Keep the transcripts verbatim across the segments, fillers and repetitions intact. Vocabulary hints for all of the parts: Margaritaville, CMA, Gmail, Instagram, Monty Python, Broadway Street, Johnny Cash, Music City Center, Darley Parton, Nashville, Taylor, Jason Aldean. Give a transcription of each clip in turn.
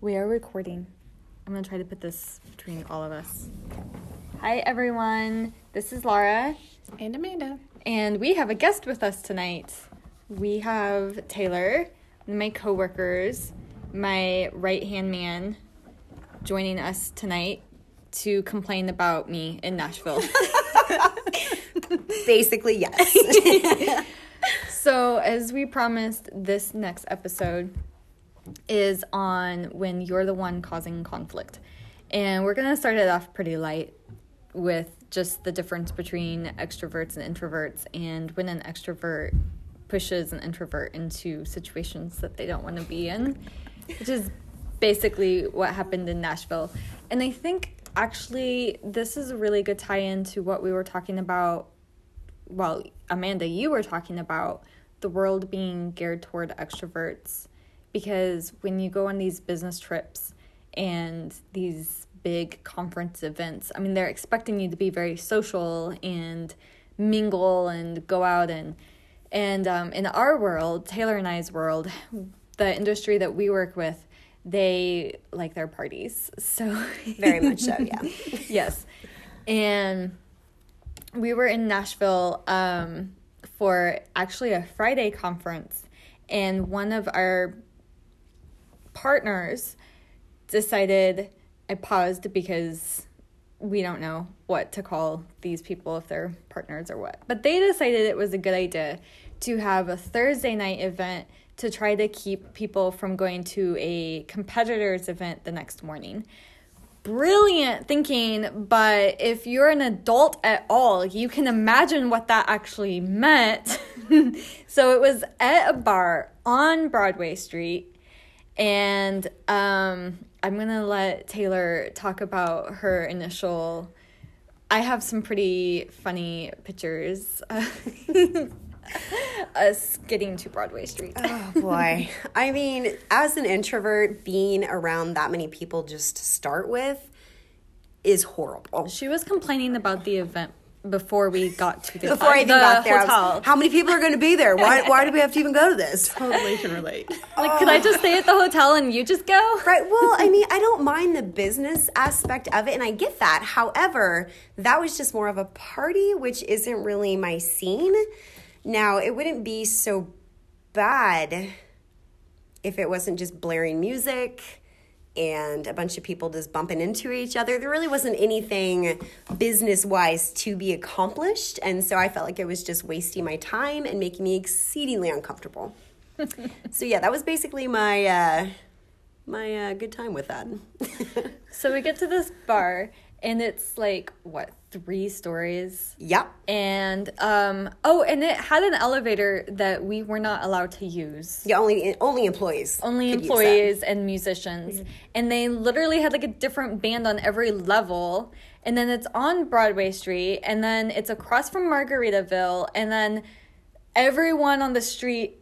We are recording. I'm gonna try to put this between all of us. Hi everyone, this is Laura. And Amanda. And we have a guest with us tonight. We have Taylor, my co-workers, my right-hand man, joining us tonight to complain about me in Nashville. Basically, yes. So, as we promised, this next episode is on when you're the one causing conflict. And we're going to start it off pretty light with just the difference between extroverts and introverts, and when an extrovert pushes an introvert into situations that they don't want to be in, which is basically what happened in Nashville. And I think actually this is a really good tie-in to what we were talking about. Well, Amanda, you were talking about the world being geared toward extroverts, because when you go on these business trips and these big conference events, I mean, they're expecting you to be very social and mingle and go out. And and um, in our world, Taylor and I's world, the industry that we work with, they like their parties. So very much so, yeah. Yes. And we were in Nashville um, for actually a Friday conference, and one of our partners decided, I paused because we don't know what to call these people, if they're partners or what, but they decided it was a good idea to have a Thursday night event to try to keep people from going to a competitor's event the next morning. Brilliant thinking, but if you're an adult at all, you can imagine what that actually meant. So it was at a bar on Broadway Street, and um, I'm going to let Taylor talk about her initial... I have some pretty funny pictures of us getting to Broadway Street. Oh, boy. I mean, as an introvert, being around that many people just to start with is horrible. She was complaining about the event before we got to the, before I even the got there, hotel. I was, how many people are going to be there? Why Why do we have to even go to this? Totally can relate. Like, oh. Could I just stay at the hotel and you just go? Right. Well, I mean, I don't mind the business aspect of it, and I get that. However, that was just more of a party, which isn't really my scene. Now, it wouldn't be so bad if it wasn't just blaring music and a bunch of people just bumping into each other. There really wasn't anything business-wise to be accomplished, and so I felt like it was just wasting my time and making me exceedingly uncomfortable. So, yeah, that was basically my uh, my uh, good time with that. So we get to this bar, and it's like, what, three stories? Yep. And, um, oh, and it had an elevator that we were not allowed to use. Yeah, only only employees. Only employees and musicians. Mm-hmm. And they literally had like a different band on every level. And then it's on Broadway Street. And then it's across from Margaritaville. And then everyone on the street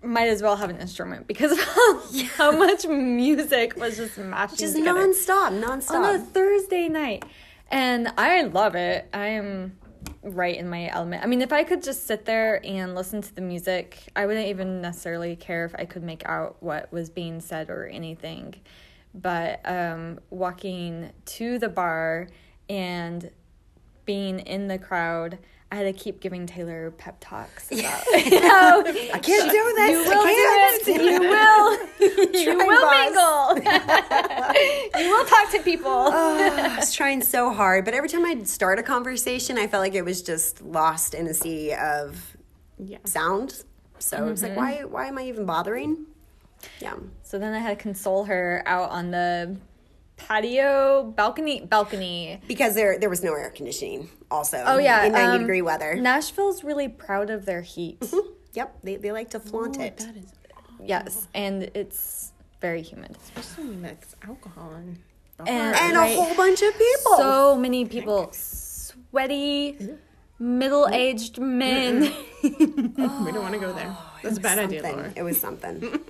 might as well have an instrument because of how, yeah. how much music was just mashing just together. Just nonstop, nonstop. On a Thursday night. And I love it. I am right in my element. I mean, if I could just sit there and listen to the music, I wouldn't even necessarily care if I could make out what was being said or anything. But um, walking to the bar and being in the crowd, I had to keep giving Taylor pep talks about, you know, I can't do this. You will I can't. do it. You will. You will boss. mingle. You will talk to people. Oh, I was trying so hard, but every time I'd start a conversation, I felt like it was just lost in a sea of yeah. sound. So mm-hmm. it was like, why, why am I even bothering? Yeah. So then I had to console her out on the patio balcony balcony because there there was no air conditioning also oh yeah in ninety um, degree weather. Nashville's really proud of their heat. Mm-hmm. Yep, they they like to flaunt Ooh, it that is yes and it's very humid, especially when that's alcohol and and, and right. a whole bunch of people, so many people, sweaty mm-hmm. middle-aged men. Oh, we don't want to go there. That's a bad something. idea, Laura. It was something.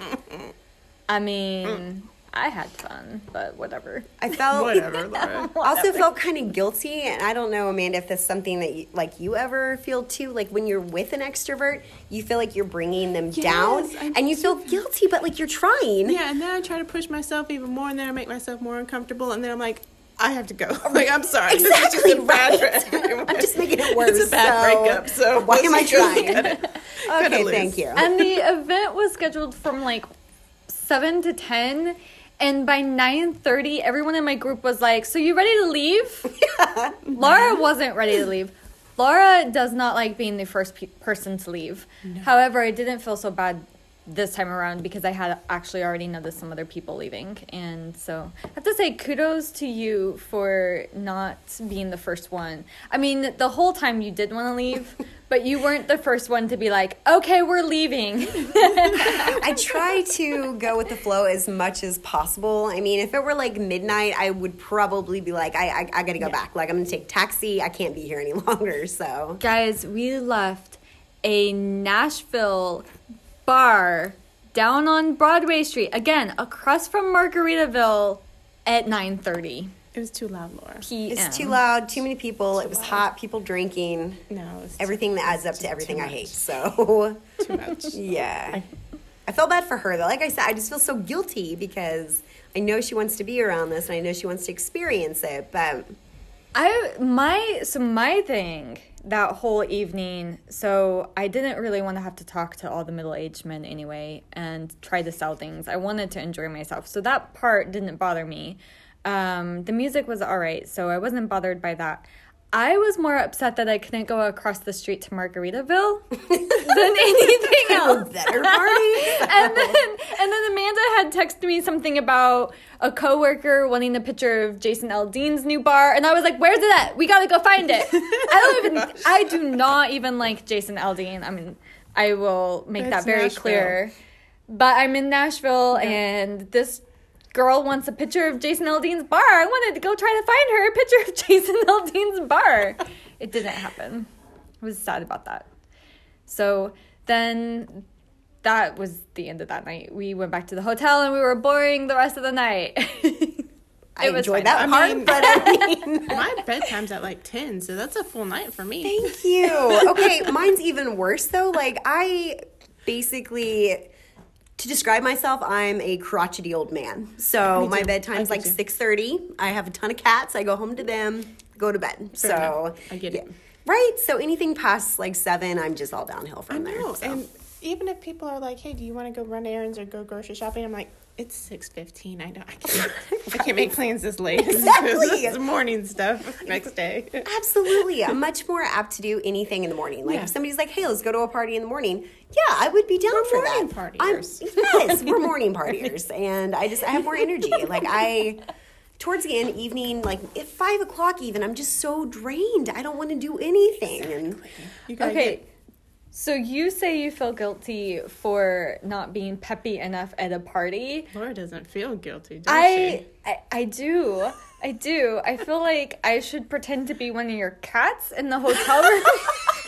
I mean I had fun, but whatever. I felt whatever. Laura. Also felt kind of guilty, and I don't know, Amanda, if that's something that you, like you ever feel too. Like when you're with an extrovert, you feel like you're bringing them yes, down, I'm and you feel guilty, but like you're trying. Yeah, and then I try to push myself even more, and then I make myself more uncomfortable, and then I'm like, I have to go. I'm like, I'm sorry. Exactly, this is just a bad right. I'm just making it worse. It's a bad so breakup. So why am I trying? Gotta, okay, gotta thank you. And the event was scheduled from like seven to ten. And by nine thirty, everyone in my group was like, so you ready to leave? Yeah. Laura wasn't ready to leave. Laura does not like being the first pe- person to leave. No. However, I didn't feel so bad this time around because I had actually already noticed some other people leaving. And so I have to say kudos to you for not being the first one. I mean, the whole time you did want to leave, but you weren't the first one to be like, okay, we're leaving. I try to go with the flow as much as possible. I mean, if it were like midnight, I would probably be like, I, I, I got to go yeah. back. Like, I'm going to take taxi. I can't be here any longer. So, guys, we left a Nashville bar down on Broadway Street, again, across from Margaritaville at nine thirty. It was too loud, Laura. P M. It's too loud, too many people. Too it was loud. Hot, people drinking. No, it was everything too, that adds up to everything I hate. So too much. Yeah, I felt bad for her though. Like I said, I just feel so guilty because I know she wants to be around this, and I know she wants to experience it. But I my so my thing that whole evening. So I didn't really want to have to talk to all the middle-aged men anyway, and try to sell things. I wanted to enjoy myself, so that part didn't bother me. Um, the music was all right, so I wasn't bothered by that. I was more upset that I couldn't go across the street to Margaritaville than anything else. Better party. and then and then Amanda had texted me something about a coworker wanting a picture of Jason Aldean's new bar, and I was like, "Where's it at? We gotta go find it." I don't even. I do not even like Jason Aldean. I mean, I will make it's that very Nashville. Clear. But I'm in Nashville, yeah. and this. Girl wants a picture of Jason Aldean's bar. I wanted to go try to find her a picture of Jason Aldean's bar. It didn't happen. I was sad about that. So then that was the end of that night. We went back to the hotel and we were boring the rest of the night. I enjoyed that part, I mean, but I mean. My bedtime's at like ten, so that's a full night for me. Thank you. Okay, mine's even worse though. Like I basically... To describe myself, I'm a crotchety old man. So my bedtime's like six thirty. I have a ton of cats. I go home to them, go to bed. Fair so enough. I get yeah. it. Right? So anything past like seven, I'm just all downhill from I know. There. So. And even if people are like, hey, do you want to go run errands or go grocery shopping? I'm like, it's six fifteen. I know. I can't, I can't make plans this late. Exactly. This is morning stuff next day. Absolutely. I'm much more apt to do anything in the morning. Like yeah. if somebody's like, hey, let's go to a party in the morning. Yeah, I would be down we're for that. We're morning partiers. I'm, yes, we're morning partiers. And I just, I have more energy. Like I, towards the end, evening, like at five o'clock even, I'm just so drained. I don't want to do anything. Exactly. You gotta okay. Get- So you say you feel guilty for not being peppy enough at a party. Laura doesn't feel guilty, does I, she? I, I do. I do. I feel like I should pretend to be one of your cats in the hotel room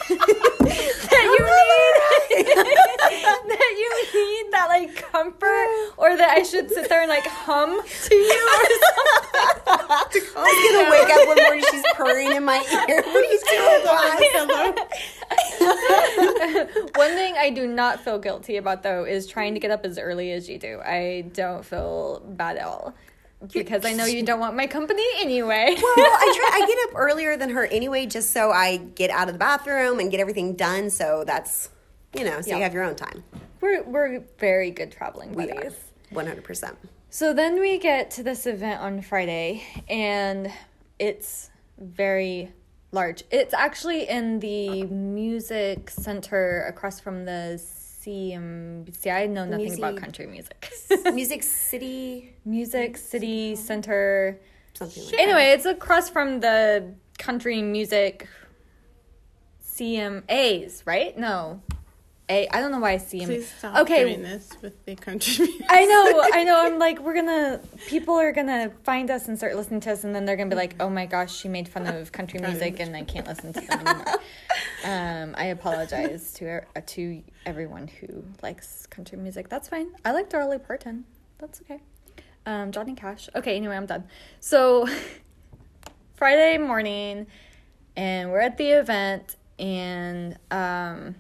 that you need. that you need that, like, comfort. Or that I should sit there and, like, hum to you or something. I'm going to wake up one morning, she's purring in my ear. What are you doing, Laura? One thing I do not feel guilty about, though, is trying to get up as early as you do. I don't feel bad at all. Because I know you don't want my company anyway. Well, I try, I get up earlier than her anyway just so I get out of the bathroom and get everything done. So that's, you know, so yep. you have your own time. We're we're very good traveling buddies. We are, one hundred percent. So then we get to this event on Friday, and it's very large. It's actually in the Music Center across from the C M C. I know nothing music, about country music. Music City. Music City Center. Something like anyway, that. It's across from the country music C M As, right? No. A, I don't know why C M As. Please stop okay. doing this with the country music. I know. I know. I'm like, we're going to, people are going to find us and start listening to us, and then they're going to be like, oh my gosh, she made fun of country music and I can't listen to them anymore. Um, I apologize to uh, to everyone who likes country music. That's fine. I like Darley Parton. That's okay. Um, Johnny Cash. Okay, anyway, I'm done. So, Friday morning, and we're at the event, and um,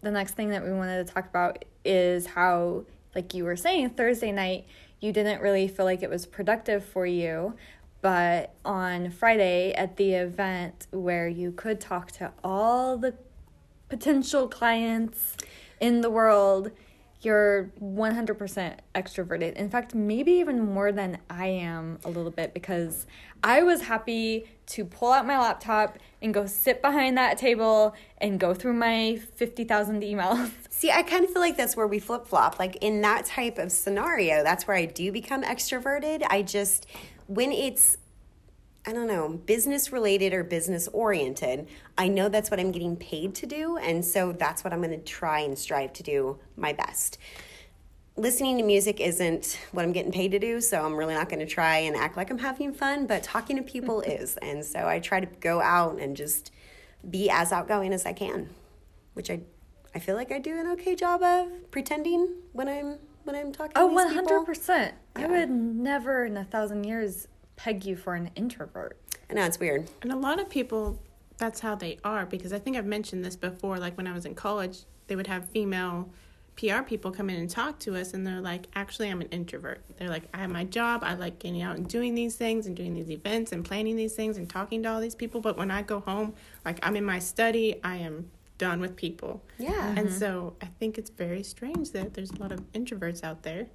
the next thing that we wanted to talk about is how, like you were saying, Thursday night, you didn't really feel like it was productive for you, but on Friday at the event where you could talk to all the potential clients in the world, you're one hundred percent extroverted. In fact, maybe even more than I am a little bit, because I was happy to pull out my laptop and go sit behind that table and go through my fifty thousand emails. See, I kind of feel like that's where we flip-flop. Like in that type of scenario, that's where I do become extroverted. I just, when it's, I don't know, business-related or business-oriented, I know that's what I'm getting paid to do, and so that's what I'm going to try and strive to do my best. Listening to music isn't what I'm getting paid to do, so I'm really not going to try and act like I'm having fun, but talking to people is, and so I try to go out and just be as outgoing as I can, which I I feel like I do an okay job of pretending when I'm when I'm talking oh, to these one hundred percent. People. I yeah. would never in a thousand years peg you for an introvert. I know, it's weird. And a lot of people, that's how they are, because I think I've mentioned this before, like when I was in college, they would have female P R people come in and talk to us, and they're like, actually, I'm an introvert. They're like, I have my job, I like getting out and doing these things and doing these events and planning these things and talking to all these people, but when I go home, like I'm in my study, I am done with people. Yeah. Mm-hmm. And so I think it's very strange that there's a lot of introverts out there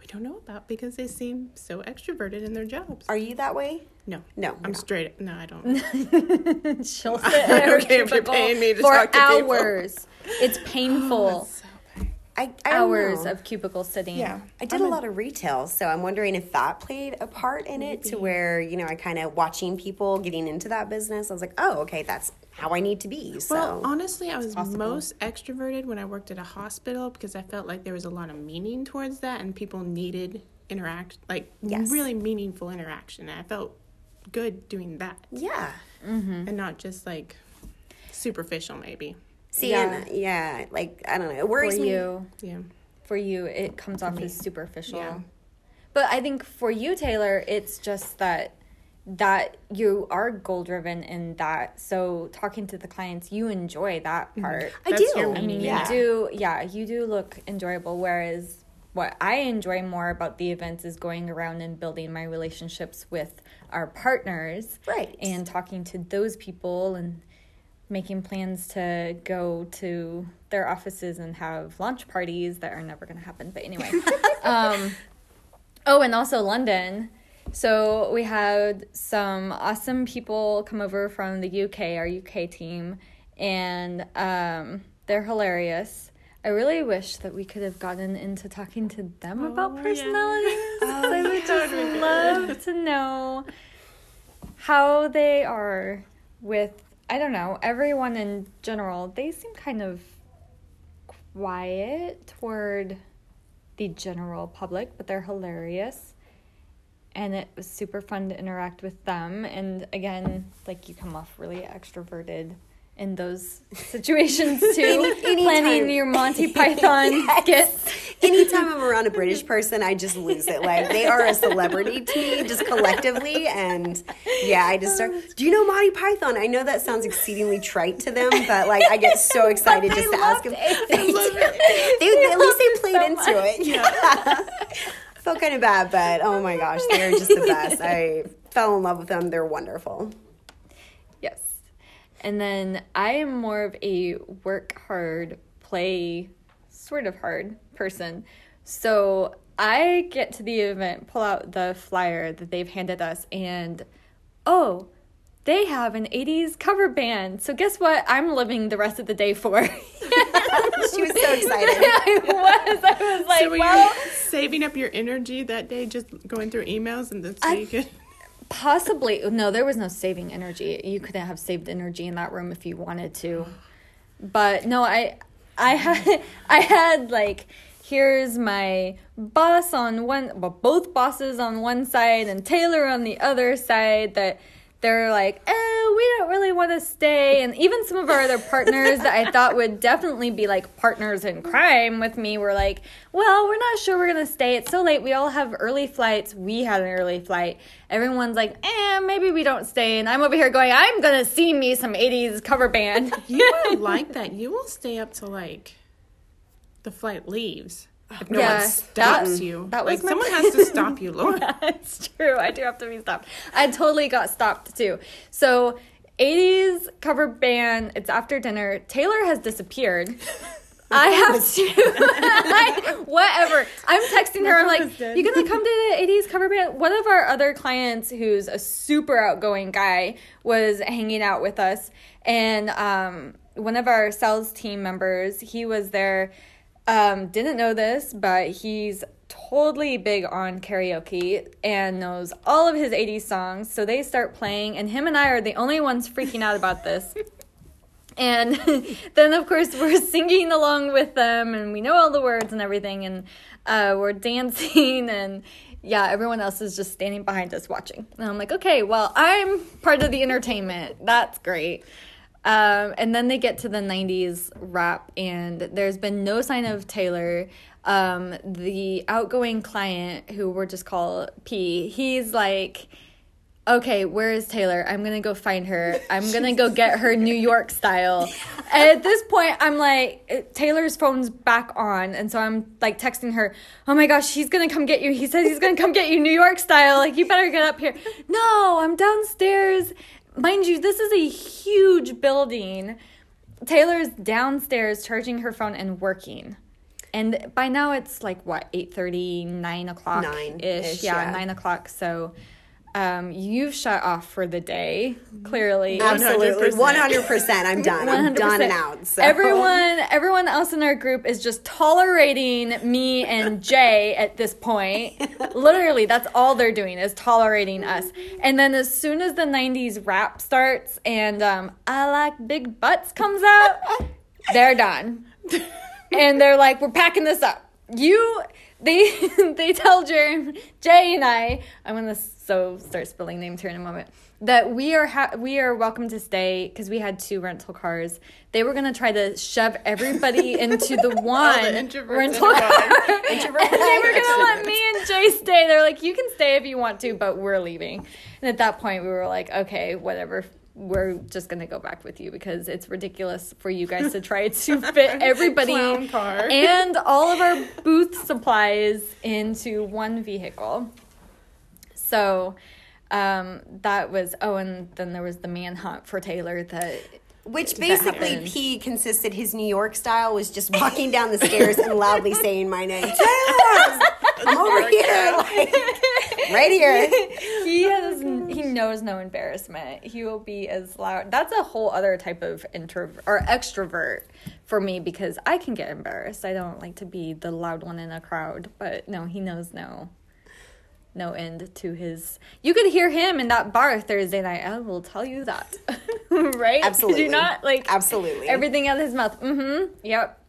we don't know about because they seem so extroverted in their jobs. Are you that way? No. No. I'm not. Straight. No, I don't. She'll sit there okay, for paying me to for talk to hours. People. It's painful. Oh, that's so bad. I, I hours know. Of cubicle sitting. Yeah. I did I'm a lot of retail, so I'm wondering if that played a part in maybe. It to where, you know, I kind of watching people getting into that business. I was like, oh, okay, that's how I need to be. So well, honestly, I was possible. Most extroverted when I worked at a hospital because I felt like there was a lot of meaning towards that and people needed interact, like yes. really meaningful interaction. And I felt good doing that. Yeah. Mm-hmm. And not just like superficial maybe. See, yeah, and, yeah like, I don't know. It worries for you. Me. Yeah. For you, it comes off as superficial. Yeah. But I think for you, Taylor, it's just that that you are goal-driven in that, so talking to the clients, you enjoy that part. I That's do. Your meaning. I mean, yeah. you do, yeah, you do look enjoyable, whereas what I enjoy more about the events is going around and building my relationships with our partners. Right. And talking to those people and making plans to go to their offices and have launch parties that are never going to happen, but anyway. um, oh, and also London. So we had some awesome people come over from the U K, our U K team, and um, they're hilarious. I really wish that we could have gotten into talking to them oh, about personalities. Yeah. Oh, I would just love to know how they are with, I don't know, everyone in general. They seem kind of quiet toward the general public, but they're hilarious. And it was super fun to interact with them. And again, like you come off really extroverted in those situations too. Any, Planning your Monty Python yes. skits. Anytime I'm around a British person, I just lose it. Like they are a celebrity to me, just collectively. And yeah, I just start. Do you know Monty Python? I know that sounds exceedingly trite to them, but like I get so excited just to ask them. It. They, it. They, they at least they played so into much. It. Yeah. Felt kind of bad, but oh my gosh, they're just the best. I fell in love with them. They're wonderful. Yes. And then I am more of a work hard, play sort of hard person. So I get to the event, pull out the flyer that they've handed us, and oh, they have an eighties cover band. So guess what? I'm living the rest of the day for. She was so excited. I was. I was like, so were well. You saving up your energy that day, just going through emails and then so I, you could. Possibly. No, there was no saving energy. You couldn't have saved energy in that room if you wanted to. But no, I, I had, I had like. Here's my boss on one, well, both bosses on one side and Taylor on the other side that they're like, oh, we don't really want to stay. And even some of our other partners that I thought would definitely be like partners in crime with me were like, well, we're not sure we're going to stay. It's so late. We all have early flights. We had an early flight. Everyone's like, eh, maybe we don't stay. And I'm over here going, I'm going to see me some eighties cover band. You would like that. You will stay up till like the flight leaves. If no yeah, one stops that, you. That was like, someone has to stop you, Laura. That's true. I do have to be stopped. I totally got stopped, too. So, eighties cover band. It's after dinner. Taylor has disappeared. I have to. I, whatever. I'm texting her. I'm like, you going to come to the eighties cover band? One of our other clients, who's a super outgoing guy, was hanging out with us. And um, one of our sales team members, he was there. Um, didn't know this, but he's totally big on karaoke and knows all of his eighties songs. So they start playing, and him and I are the only ones freaking out about this. And then, of course, we're singing along with them, and we know all the words and everything, and uh, we're dancing, and yeah, everyone else is just standing behind us watching. And I'm like, okay, well, I'm part of the entertainment. That's great. Um, and then they get to the nineties rap, and there's been no sign of Taylor. Um, the outgoing client, who we're just call P, he's like, okay, where is Taylor? I'm going to go find her. I'm going to go get her New York style. And at this point, I'm like, Taylor's phone's back on. And so I'm like texting her, oh my gosh, he's going to come get you. He says he's going to come get you New York style. Like, you better get up here. No, I'm downstairs. Mind you, this is a huge building. Taylor's downstairs charging her phone and working. And by now it's like, what, eight thirty, nine o'clock? nine-ish. Yeah, yeah, nine o'clock. So um, you've shut off for the day, clearly. Absolutely. one hundred percent. one hundred percent. I'm done. I'm one hundred percent. Done and out. So. Everyone, everyone else in our group is just tolerating me and Jay at this point. Literally, that's all they're doing is tolerating us. And then as soon as the nineties rap starts and um, I Like Big Butts comes out, they're done. And they're like, we're packing this up. You, they they tell Jer- Jay and I, I'm going to so start spilling names here in a moment, that we are ha- we are welcome to stay because we had two rental cars. They were going to try to shove everybody into the one the rental in car. And they were going to let me and Jay stay. They're like, you can stay if you want to, but we're leaving. And at that point, we were like, okay, whatever. We're just going to go back with you because it's ridiculous for you guys to try to fit everybody and all of our booth supplies into one vehicle. So um, that was, oh, and then there was the manhunt for Taylor that... Which basically P consisted his New York style was just walking down the stairs and loudly saying my name. Yes! I'm over here, like, right here. He has, he knows no embarrassment. He will be as loud. That's a whole other type of introvert or extrovert for me because I can get embarrassed. I don't like to be the loud one in a crowd. But no, he knows no. No end to his... You could hear him in that bar Thursday night. I will tell you that. Right? Absolutely. Could you not? Like, absolutely. Everything out of his mouth. Mm-hmm. Yep.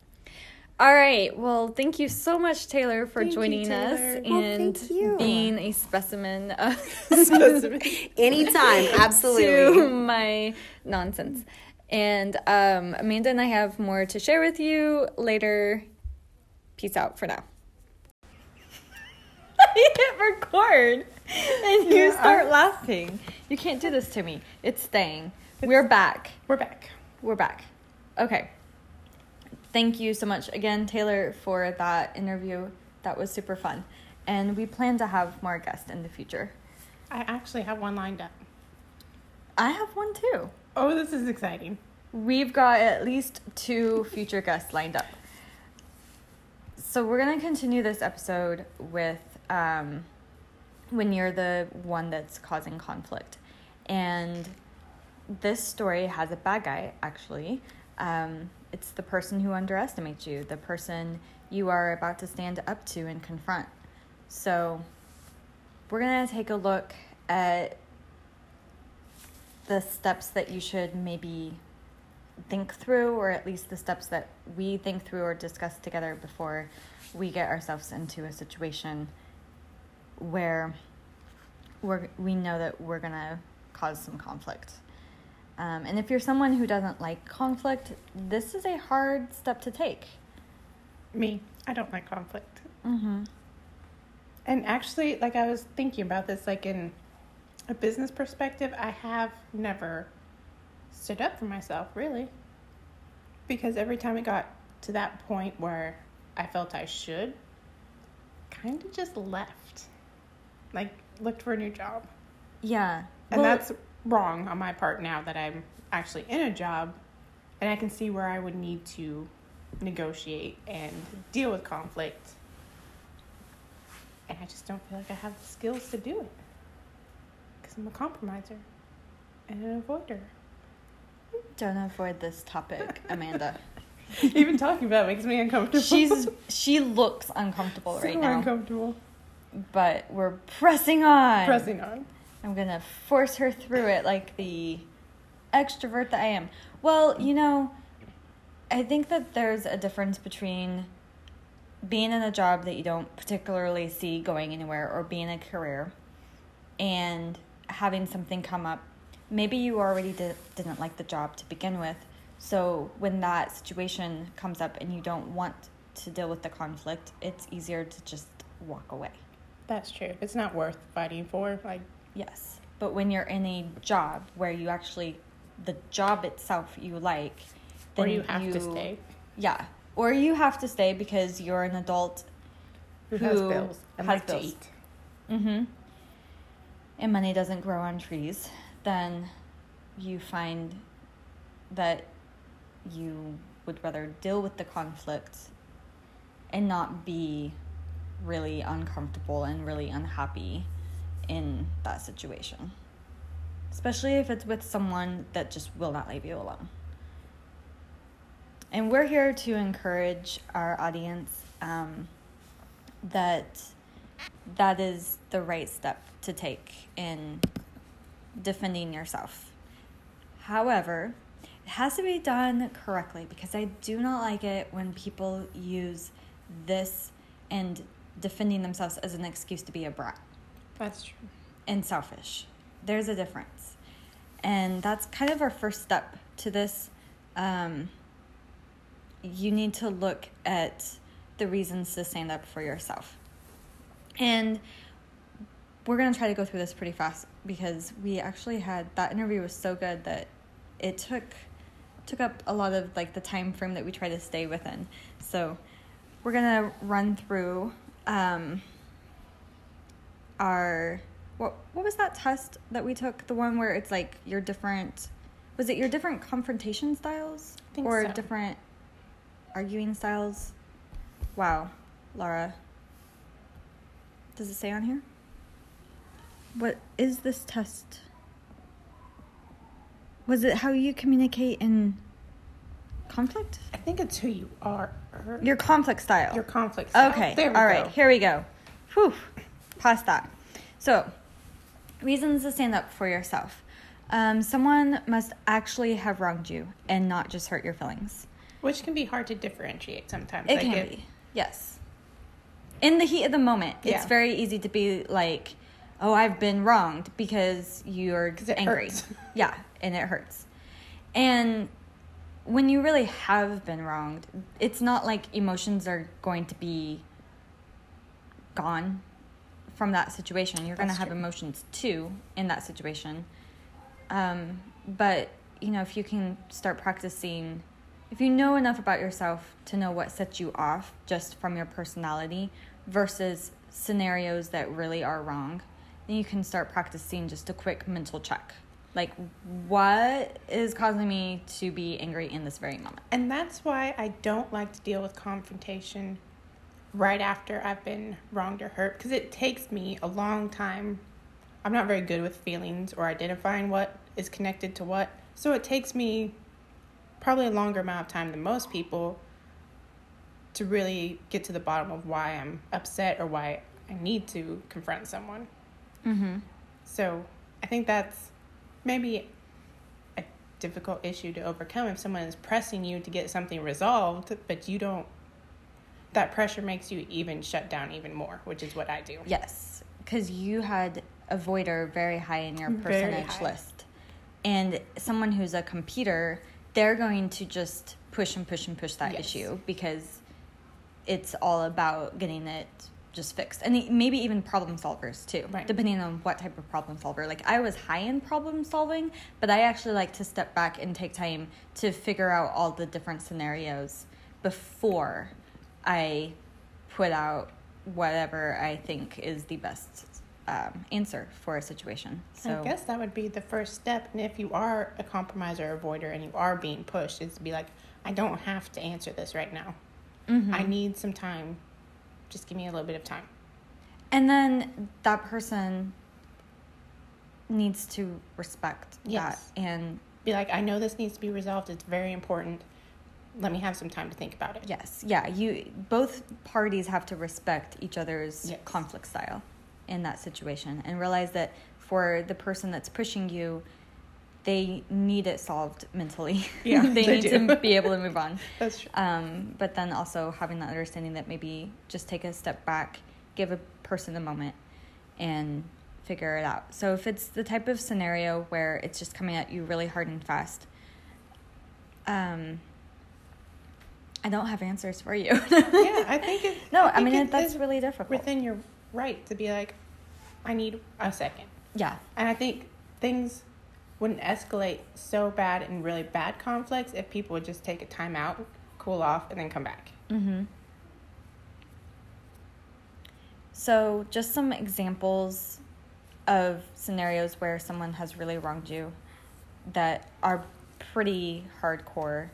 All right. Well, thank you so much, Taylor, for thank joining you, Taylor. Us well, and thank you. Being a specimen of... specimen. Anytime. Absolutely. To my nonsense. And um, Amanda and I have more to share with you later. Peace out for now. You hit record and you start laughing. You can't do this to me. It's staying. It's, we're back. We're back. We're back. Okay. Thank you so much again, Taylor, for that interview. That was super fun. And we plan to have more guests in the future. I actually have one lined up. I have one too. Oh, this is exciting. We've got at least two future guests lined up. So we're going to continue this episode with Um, when you're the one that's causing conflict. And this story has a bad guy, actually. Um, it's the person who underestimates you, the person you are about to stand up to and confront. So we're going to take a look at the steps that you should maybe think through, or at least the steps that we think through or discuss together before we get ourselves into a situation where we're, we know that we're going to cause some conflict. Um, and if you're someone who doesn't like conflict, this is a hard step to take. Me. I don't like conflict. Mm-hmm. And actually, like, I was thinking about this, like, in a business perspective, I have never stood up for myself, really. Because every time it got to that point where I felt I should, kind of just left. Like, looked for a new job. Yeah. And well, that's wrong on my part now that I'm actually in a job. And I can see where I would need to negotiate and deal with conflict. And I just don't feel like I have the skills to do it. Because I'm a compromiser and an avoider. Don't avoid this topic, Amanda. Even talking about it makes me uncomfortable. She's She looks uncomfortable so right now. uncomfortable. But we're pressing on. Pressing on. I'm going to force her through it like the extrovert that I am. Well, you know, I think that there's a difference between being in a job that you don't particularly see going anywhere or being a career and having something come up. Maybe you already did, didn't like the job to begin with. So when that situation comes up and you don't want to deal with the conflict, it's easier to just walk away. That's true. It's not worth fighting for. Like, yes. But when you're in a job where you actually, the job itself you like, then or you have you, to stay. Yeah. Or you have to stay because you're an adult who, who has bills and has like bills. to eat. Mm-hmm. And money doesn't grow on trees. Then you find that you would rather deal with the conflict and not be really uncomfortable and really unhappy in that situation. Especially if it's with someone that just will not leave you alone. And we're here to encourage our audience um, that that is the right step to take in defending yourself. However, it has to be done correctly because I do not like it when people use this and defending themselves as an excuse to be a brat. That's true. And selfish. There's a difference. And that's kind of our first step to this. Um... You need to look at the reasons to stand up for yourself. And we're going to try to go through this pretty fast because we actually had, that interview was so good that it took took up a lot of like the time frame that we try to stay within. So we're going to run through um, our, what what was that test that we took? The one where it's like your different, was it your different confrontation styles? I think or so. different... Arguing styles. Wow, Laura. Does it say on here? What is this test? Was it how you communicate in conflict? I think it's who you are. Your conflict style. Your conflict style. Okay, there we all go. right, here we go. Whew, past that. So, reasons to stand up for yourself. Um, someone must actually have wronged you and not just hurt your feelings. Which can be hard to differentiate sometimes. It like can it, be, yes. In the heat of the moment, yeah. It's very easy to be like, oh, I've been wronged because you're angry. Hurts. Yeah, and it hurts. And when you really have been wronged, it's not like emotions are going to be gone from that situation. You're going to have true. emotions, too, in that situation. Um, but, you know, if you can start practicing... If you know enough about yourself to know what sets you off just from your personality versus scenarios that really are wrong, then you can start practicing just a quick mental check. Like, what is causing me to be angry in this very moment? And that's why I don't like to deal with confrontation right after I've been wronged or hurt, because it takes me a long time. I'm not very good with feelings or identifying what is connected to what. So it takes me... probably a longer amount of time than most people to really get to the bottom of why I'm upset or why I need to confront someone. Mm-hmm. So I think that's maybe a difficult issue to overcome if someone is pressing you to get something resolved, but you don't, that pressure makes you even shut down even more, which is what I do. Yes, because you had avoider very high in your percentage list. And someone who's a completer, they're going to just push and push and push that yes. issue because it's all about getting it just fixed. And maybe even problem solvers too, right. depending on what type of problem solver. Like I was high in problem solving, but I actually like to step back and take time to figure out all the different scenarios before I put out whatever I think is the best um, answer for a situation. So I guess that would be the first step. And if you are a compromiser or avoider and you are being pushed, is to be like, I don't have to answer this right now. Mm-hmm. I need some time. Just give me a little bit of time. And then that person needs to respect yes. that and be like, I know this needs to be resolved. It's very important. Let me have some time to think about it. Yes. Yeah. You both parties have to respect each other's yes. conflict style in that situation and realize that for the person that's pushing you, they need it solved mentally. Yeah, they, they need do. to be able to move on. That's true. Um, but then also having that understanding that maybe just take a step back, give a person a moment, and figure it out. So if it's the type of scenario where it's just coming at you really hard and fast, um, I don't have answers for you. yeah, I think it's... No, I, I mean, it, that's really difficult. Within your right to be like, I need a second. Yeah. And I think things wouldn't escalate so bad in really bad conflicts if people would just take a time out, cool off, and then come back. Mm-hmm. So just some examples of scenarios where someone has really wronged you that are pretty hardcore.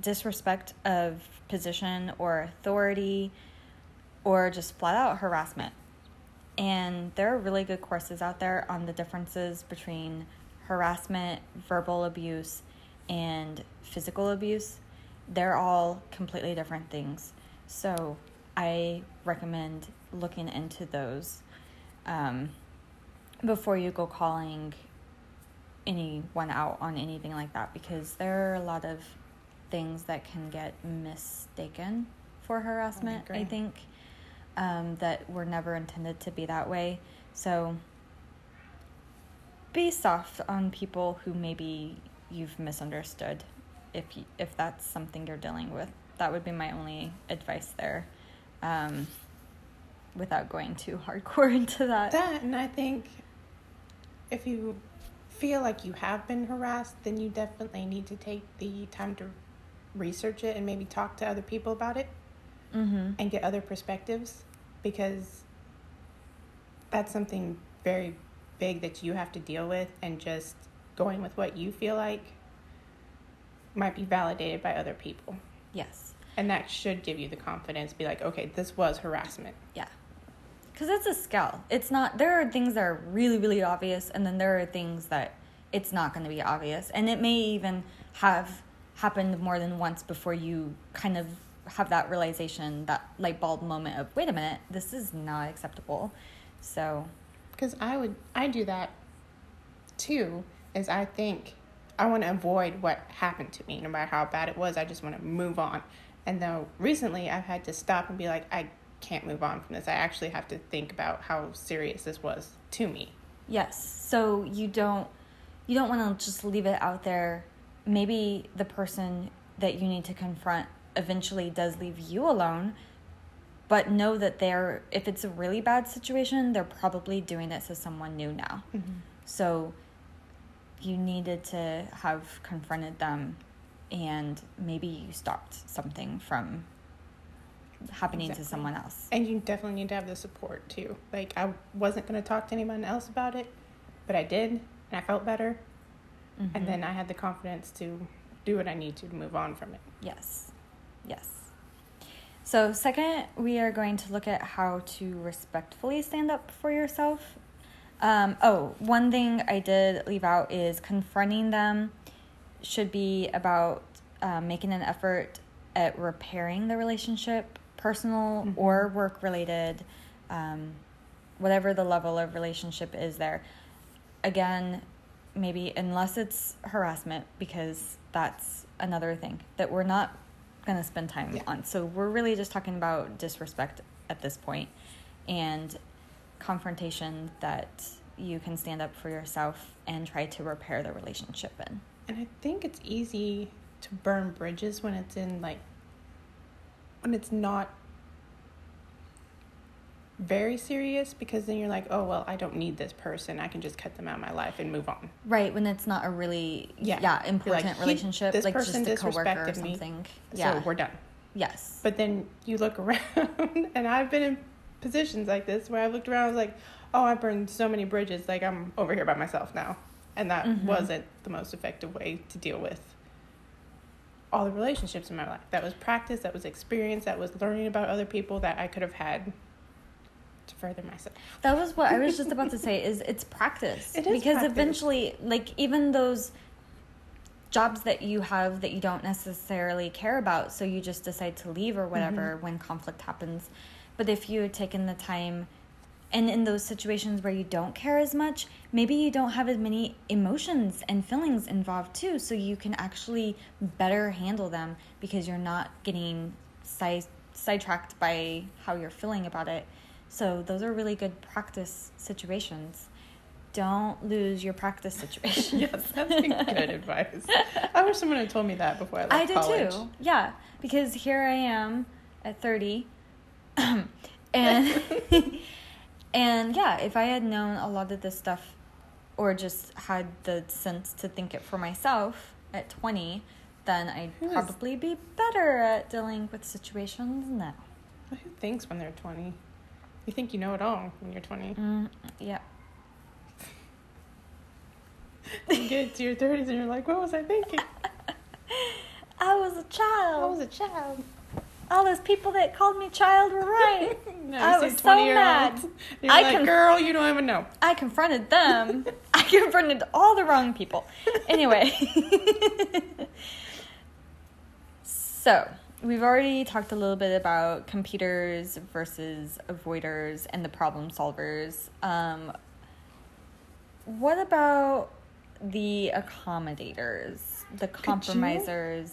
Disrespect of position or authority or just flat-out harassment. And there are really good courses out there on the differences between harassment, verbal abuse, and physical abuse. They're all completely different things. So I recommend looking into those um, before you go calling anyone out on anything like that, because there are a lot of things that can get mistaken for harassment, I, I think. Um, that were never intended to be that way. So be soft on people who maybe you've misunderstood if you, if that's something you're dealing with. That would be my only advice there, um, without going too hardcore into that. That, and I think if you feel like you have been harassed, then you definitely need to take the time to research it and maybe talk to other people about it. Mm-hmm. And get other perspectives, because that's something very big that you have to deal with, and just going with what you feel like might be validated by other people. Yes. And that should give you the confidence, be like, okay, this was harassment. Yeah. Because it's a scale. It's not, there are things that are really, really obvious, and then there are things that it's not going to be obvious. And it may even have happened more than once before you kind of have that realization, that light bulb moment of, wait a minute, this is not acceptable. So because I would I do that too, is I think I want to avoid what happened to me, no matter how bad it was. I just want to move on. And though recently I've had to stop and be like, I can't move on from this. I actually have to think about how serious this was to me. Yes. So you don't you don't want to just leave it out there. Maybe the person that you need to confront eventually does leave you alone, but know that they're, if it's a really bad situation, they're probably doing it to someone new now. Mm-hmm. So you needed to have confronted them, and maybe you stopped something from happening exactly. to someone else. And you definitely need to have the support too. Like, I wasn't going to talk to anyone else about it, but I did, and I felt better. Mm-hmm. And then I had the confidence to do what I need to to move on from it. Yes. Yes. So second, we are going to look at how to respectfully stand up for yourself. Um, oh, one thing I did leave out is confronting them should be about uh, making an effort at repairing the relationship, personal mm-hmm. or work-related, um, whatever the level of relationship is there. Again, maybe unless it's harassment, because that's another thing that we're not going to spend time yeah. on. So we're really just talking about disrespect at this point, and confrontation that you can stand up for yourself and try to repair the relationship in. And I think it's easy to burn bridges when it's in, like, when it's not very serious, because then you're like, oh, well, I don't need this person. I can just cut them out of my life and move on. Right, when it's not a really yeah, yeah important like, relationship. This like person just a coworker or something. Me, yeah. So we're done. Yes. But then you look around, and I've been in positions like this where I looked around, I was like, oh, I burned so many bridges. Like, I'm over here by myself now. And that mm-hmm. wasn't the most effective way to deal with all the relationships in my life. That was practice, that was experience, that was learning about other people that I could have had to further myself. That was what I was just about to say, is it's practice. It is because practice. Eventually, like, even those jobs that you have that you don't necessarily care about, so you just decide to leave or whatever mm-hmm. when conflict happens. But if you had taken the time, and in those situations where you don't care as much, maybe you don't have as many emotions and feelings involved too, so you can actually better handle them because you're not getting side sidetracked by how you're feeling about it. So those are really good practice situations. Don't lose your practice situation. Yes, that's good advice. I wish someone had told me that before I left college. I did too, yeah. Because here I am at thirty. and and yeah, if I had known a lot of this stuff or just had the sense to think it for myself at twenty, then I'd Who probably is... be better at dealing with situations now. Who thinks when they're twenty? You think you know it all when you're twenty. Mm, yeah. You get to your thirties and you're like, what was I thinking? I was a child. I was a child. All those people that called me child were right. No, I was so mad. You're I like, conf- girl, you don't even know. I confronted them. I confronted all the wrong people. Anyway. So, we've already talked a little bit about computers versus avoiders and the problem solvers. Um, what about the accommodators, the compromisers?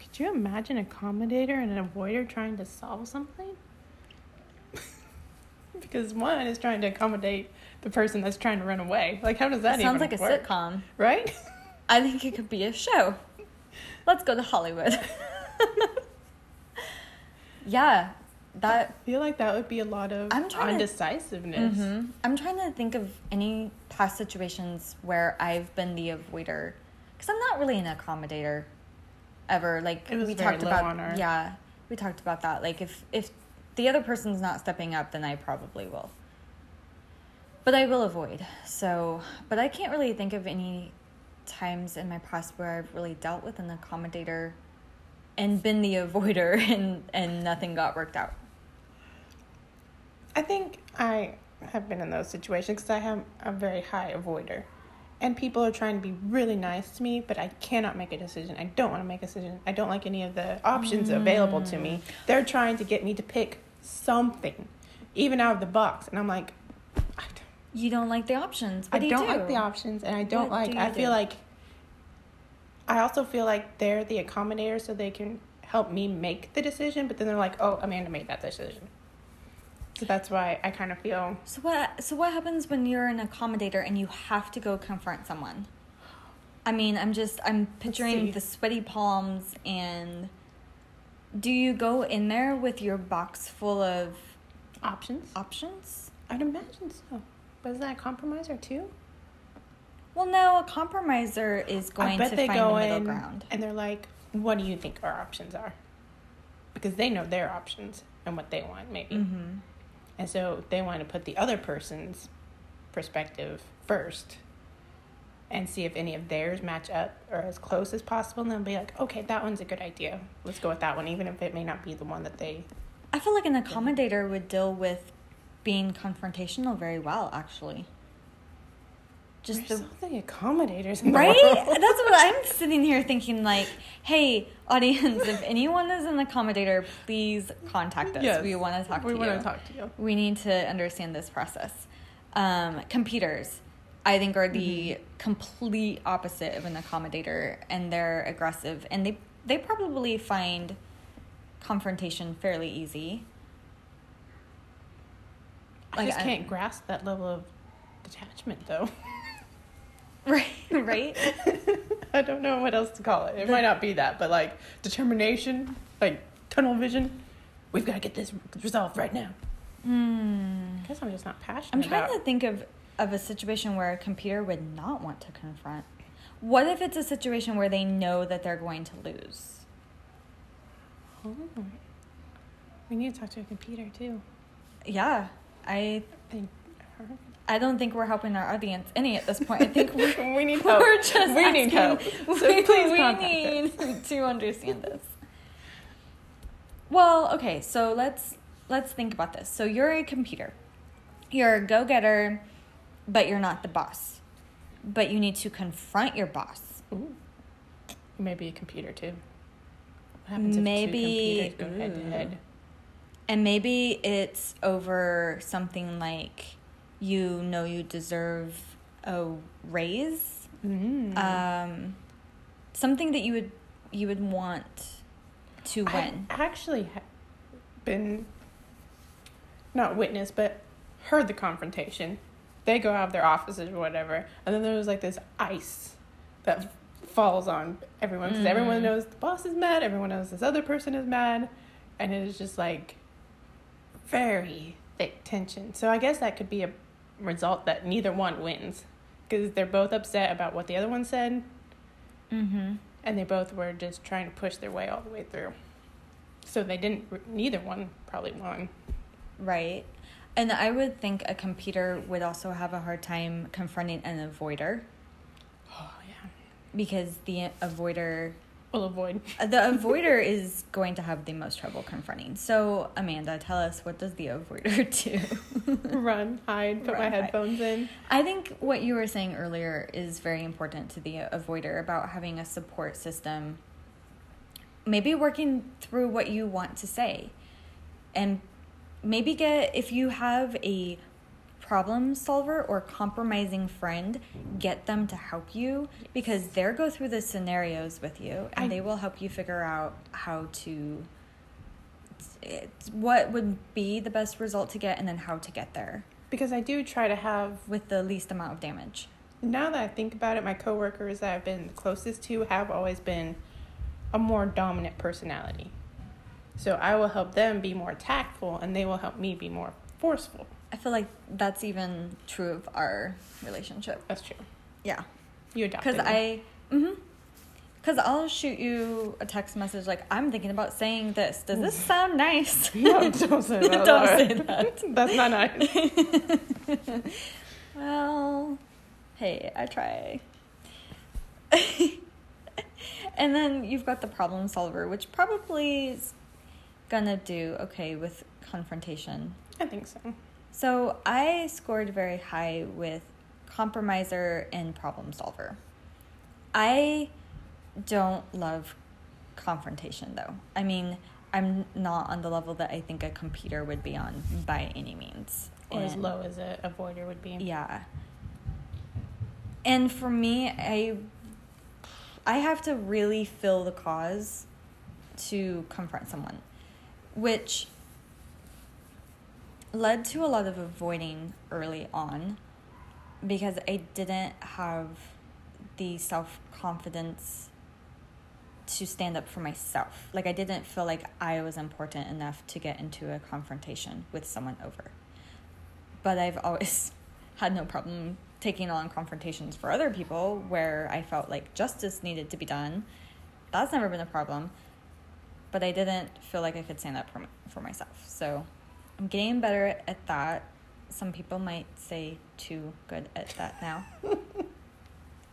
Could you, could you imagine an accommodator and an avoider trying to solve something? Because one is trying to accommodate the person that's trying to run away. Like, how does that, that even work? Sounds like a sitcom. Right? I think it could be a show. Let's go to Hollywood. Yeah, that. I feel like that would be a lot of undecisiveness. To, mm-hmm. I'm trying to think of any past situations where I've been the avoider, because I'm not really an accommodator, ever. Like it was we very talked low about, on our... yeah, we talked about that. Like if if the other person's not stepping up, then I probably will. But I will avoid. So, but I can't really think of any times in my past where I've really dealt with an accommodator and been the avoider and and nothing got worked out. I think I have been in those situations because I am a very high avoider, and people are trying to be really nice to me, but I cannot make a decision. I don't want to make a decision. I don't like any of the options mm. available to me. They're trying to get me to pick something, even out of the box, and I'm like, I don't You don't like the options. What do you do? I don't like the options, and I don't like, I feel like, I also feel like they're the accommodator, so they can help me make the decision, but then they're like, oh, Amanda made that decision. So that's why I kind of feel. So what, so what happens when you're an accommodator and you have to go confront someone? I mean, I'm just, I'm picturing the sweaty palms, and do you go in there with your box full of options? Options? I'd imagine so. But isn't that a compromiser too? Well, no, a compromiser is going to find go the middle ground. And they're like, what do you think our options are? Because they know their options and what they want, maybe. Mm-hmm. And so they want to put the other person's perspective first and see if any of theirs match up or as close as possible. And they'll be like, okay, that one's a good idea. Let's go with that one, even if it may not be the one that they... I feel like an accommodator did. would deal with being confrontational very well, actually. Just There's the, so many accommodators in right? the world. Right? That's what I'm sitting here thinking, like, hey, audience, if anyone is an accommodator, please contact us. Yes, we want to talk to you. We want to talk to you. We need to understand this process. Um, computers, I think, are the mm-hmm. complete opposite of an accommodator, and they're aggressive, and they they probably find confrontation fairly easy. Like, I just can't I, grasp that level of detachment, though. Right, right. I don't know what else to call it. It the, might not be that, but like determination, like tunnel vision. We've got to get this resolved right now. Mm. I guess I'm just not passionate. I'm trying about. to think of, of a situation where a computer would not want to confront. What if it's a situation where they know that they're going to lose? Oh. We need to talk to a computer too. Yeah, I think. I don't think we're helping our audience any at this point. I think we're, we need help. We're just we asking, need help. So we, please we need us. to understand this. Well, okay, so let's let's think about this. So you're a computer. You're a go-getter, but you're not the boss. But you need to confront your boss. Ooh. Maybe a computer too. What happens if maybe, two computers go head to head? And maybe it's over something like, you know, you deserve a raise. Mm. Um, something that you would you would want to win. I've actually ha- been, not witness, but heard the confrontation. They go out of their offices or whatever, and then there was like this ice that falls on everyone, because mm. everyone knows the boss is mad, everyone knows this other person is mad, and it is just like very thick tension. So I guess that could be a result that neither one wins, because they're both upset about what the other one said, mm-hmm. and they both were just trying to push their way all the way through. So they didn't, neither one probably won. Right. And I would think a computer would also have a hard time confronting an avoider. Oh, yeah. Because the avoider... will avoid. The avoider is going to have the most trouble confronting. So, Amanda, tell us, what does the avoider do? Run, hide, put Run, my headphones hide. in. I think what you were saying earlier is very important to the avoider about having a support system. Maybe working through what you want to say. And maybe get, if you have a problem solver or compromising friend, get them to help you, because they'll go through the scenarios with you, and I, they will help you figure out how to, it's what would be the best result to get and then how to get there. Because I do try to have... with the least amount of damage. Now that I think about it, my coworkers that I've been closest to have always been a more dominant personality. So I will help them be more tactful, and they will help me be more forceful. I feel like that's even true of our relationship. That's true. Yeah. You adopted me. Because I, mm-hmm. Because I'll shoot you a text message like, I'm thinking about saying this. Does this sound nice? No, don't say that. Don't say that. That's not nice. Well, hey, I try. And then you've got the problem solver, which probably is going to do okay with confrontation. I think so. So I scored very high with compromiser and problem solver. I don't love confrontation, though. I mean, I'm not on the level that I think a computer would be on by any means. Or and, as low as a avoider would be. Yeah. And for me, I I have to really feel the cause to confront someone, which... led to a lot of avoiding early on, because I didn't have the self-confidence to stand up for myself. Like, I didn't feel like I was important enough to get into a confrontation with someone over. But I've always had no problem taking on confrontations for other people where I felt like justice needed to be done. That's never been a problem. But I didn't feel like I could stand up for, for myself. So... I'm getting better at that. Some people might say too good at that now.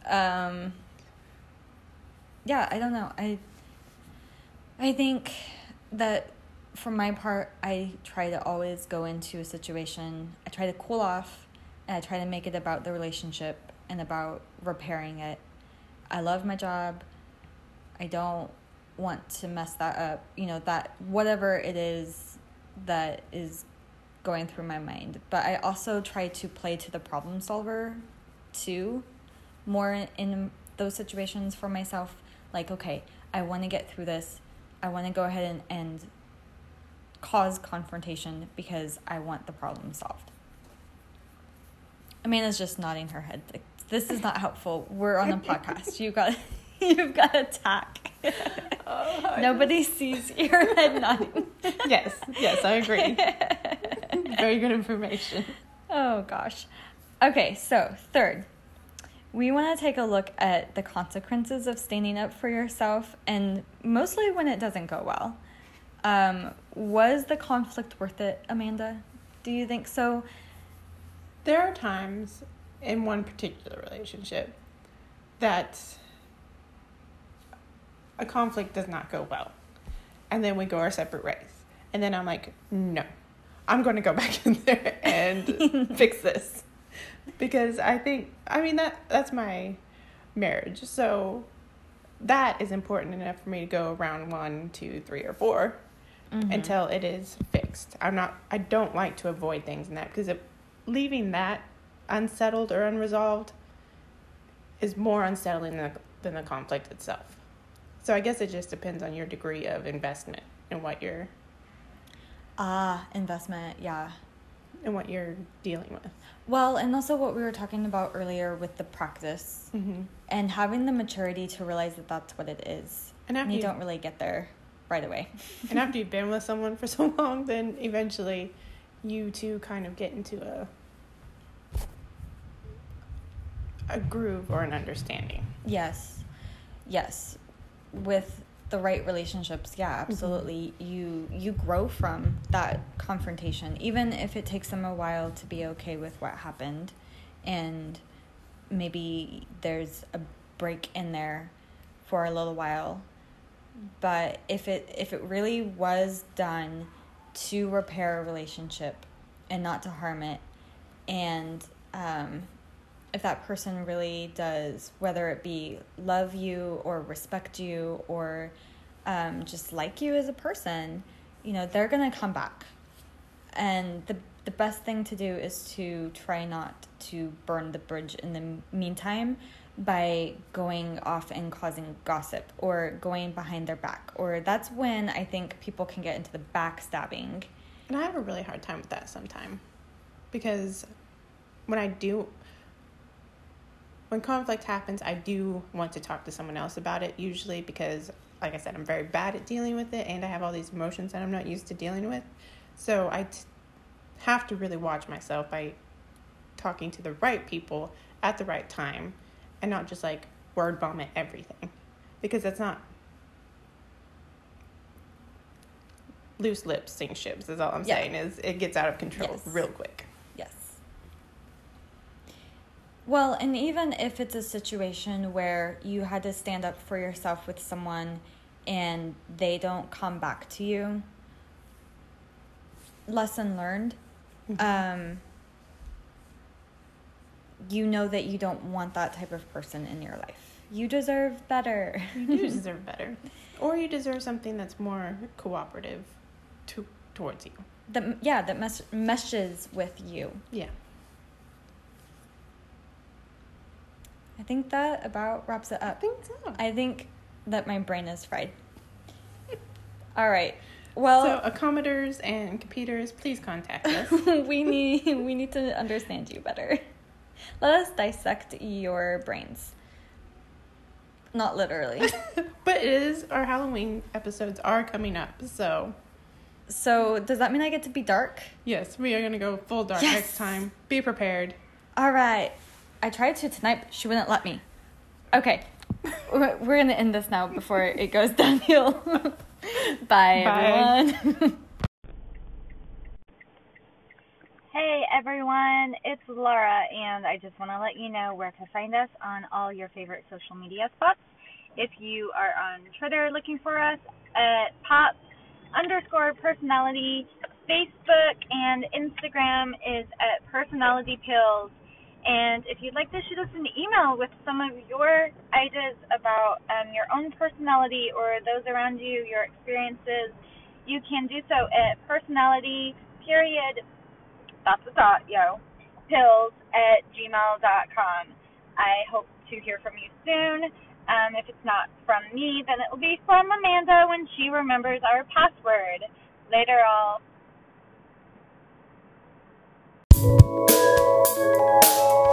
um, yeah, I don't know. I I think that for my part, I try to always go into a situation. I try to cool off, and I try to make it about the relationship and about repairing it. I love my job. I don't want to mess that up. You know, that whatever it is, that is going through my mind. But I also try to play to the problem solver too, more in those situations for myself. Like, okay, I want to get through this. I want to go ahead and, and cause confrontation because I want the problem solved. Amanda's just nodding her head. Like, this is not helpful. We're on a podcast. You got, you've got to tack. Oh, nobody just... sees your head nodding. Yes, yes, I agree. Very good information. Oh, gosh. Okay, so third, we want to take a look at the consequences of standing up for yourself, and mostly when it doesn't go well. Um, was the conflict worth it, Amanda? Do you think so? There are times in one particular relationship that a conflict does not go well, and then we go our separate ways, and then I'm like, no, I'm going to go back in there and fix this, because I think, I mean, that that's my marriage, so that is important enough for me to go around one, two, three, or four mm-hmm. until it is fixed. I'm not, I don't like to avoid things in that, because it, leaving that unsettled or unresolved is more unsettling than, than the conflict itself. So I guess it just depends on your degree of investment and what you're... Ah, uh, investment, yeah. And what you're dealing with. Well, and also what we were talking about earlier with the practice mm-hmm. and having the maturity to realize that that's what it is. And, and you, you don't really get there right away. And after you've been with someone for so long, then eventually you two kind of get into a a groove or an understanding. Yes, yes. With the right relationships, yeah, absolutely. Mm-hmm. You you grow from that confrontation, even if it takes them a while to be okay with what happened, and maybe there's a break in there for a little while. But if it if it really was done to repair a relationship and not to harm it, and um if that person really does, whether it be love you or respect you or um, just like you as a person, you know, they're going to come back. And the the best thing to do is to try not to burn the bridge in the meantime by going off and causing gossip or going behind their back. Or that's when I think people can get into the backstabbing. And I have a really hard time with that sometimes, because when I do... When conflict happens, I do want to talk to someone else about it, usually because, like I said, I'm very bad at dealing with it, and I have all these emotions that I'm not used to dealing with. So I t- have to really watch myself by talking to the right people at the right time and not just, like, word vomit everything, because that's not loose lips sink ships is all I'm yeah. saying, is it gets out of control yes. real quick. Well, and even if it's a situation where you had to stand up for yourself with someone and they don't come back to you, lesson learned, mm-hmm. um, you know that you don't want that type of person in your life. You deserve better. You do deserve better. Or you deserve something that's more cooperative to, towards you. That, yeah, that mes- meshes with you. Yeah. I think that about wraps it up. I think so. I think that my brain is fried. All right. Well, so accommoders and computers, please contact us. we need we need to understand you better. Let us dissect your brains. Not literally. But it is, our Halloween episodes are coming up, so So does that mean I get to be dark? Yes, we are gonna go full dark yes! next time. Be prepared. All right. I tried to tonight, but she wouldn't let me. Okay. We're going to end this now before it goes downhill. Bye, Bye, everyone. Hey, everyone. It's Laura, and I just want to let you know where to find us on all your favorite social media spots. If you are on Twitter looking for us at pop underscore personality, Facebook and Instagram is at personality pills. And if you'd like to shoot us an email with some of your ideas about um, your own personality or those around you, your experiences, you can do so at personality period dot dot dot yo pills at gmail dot com. I hope to hear from you soon. Um, if it's not from me, then it will be from Amanda when she remembers our password. Later, all. Thank you.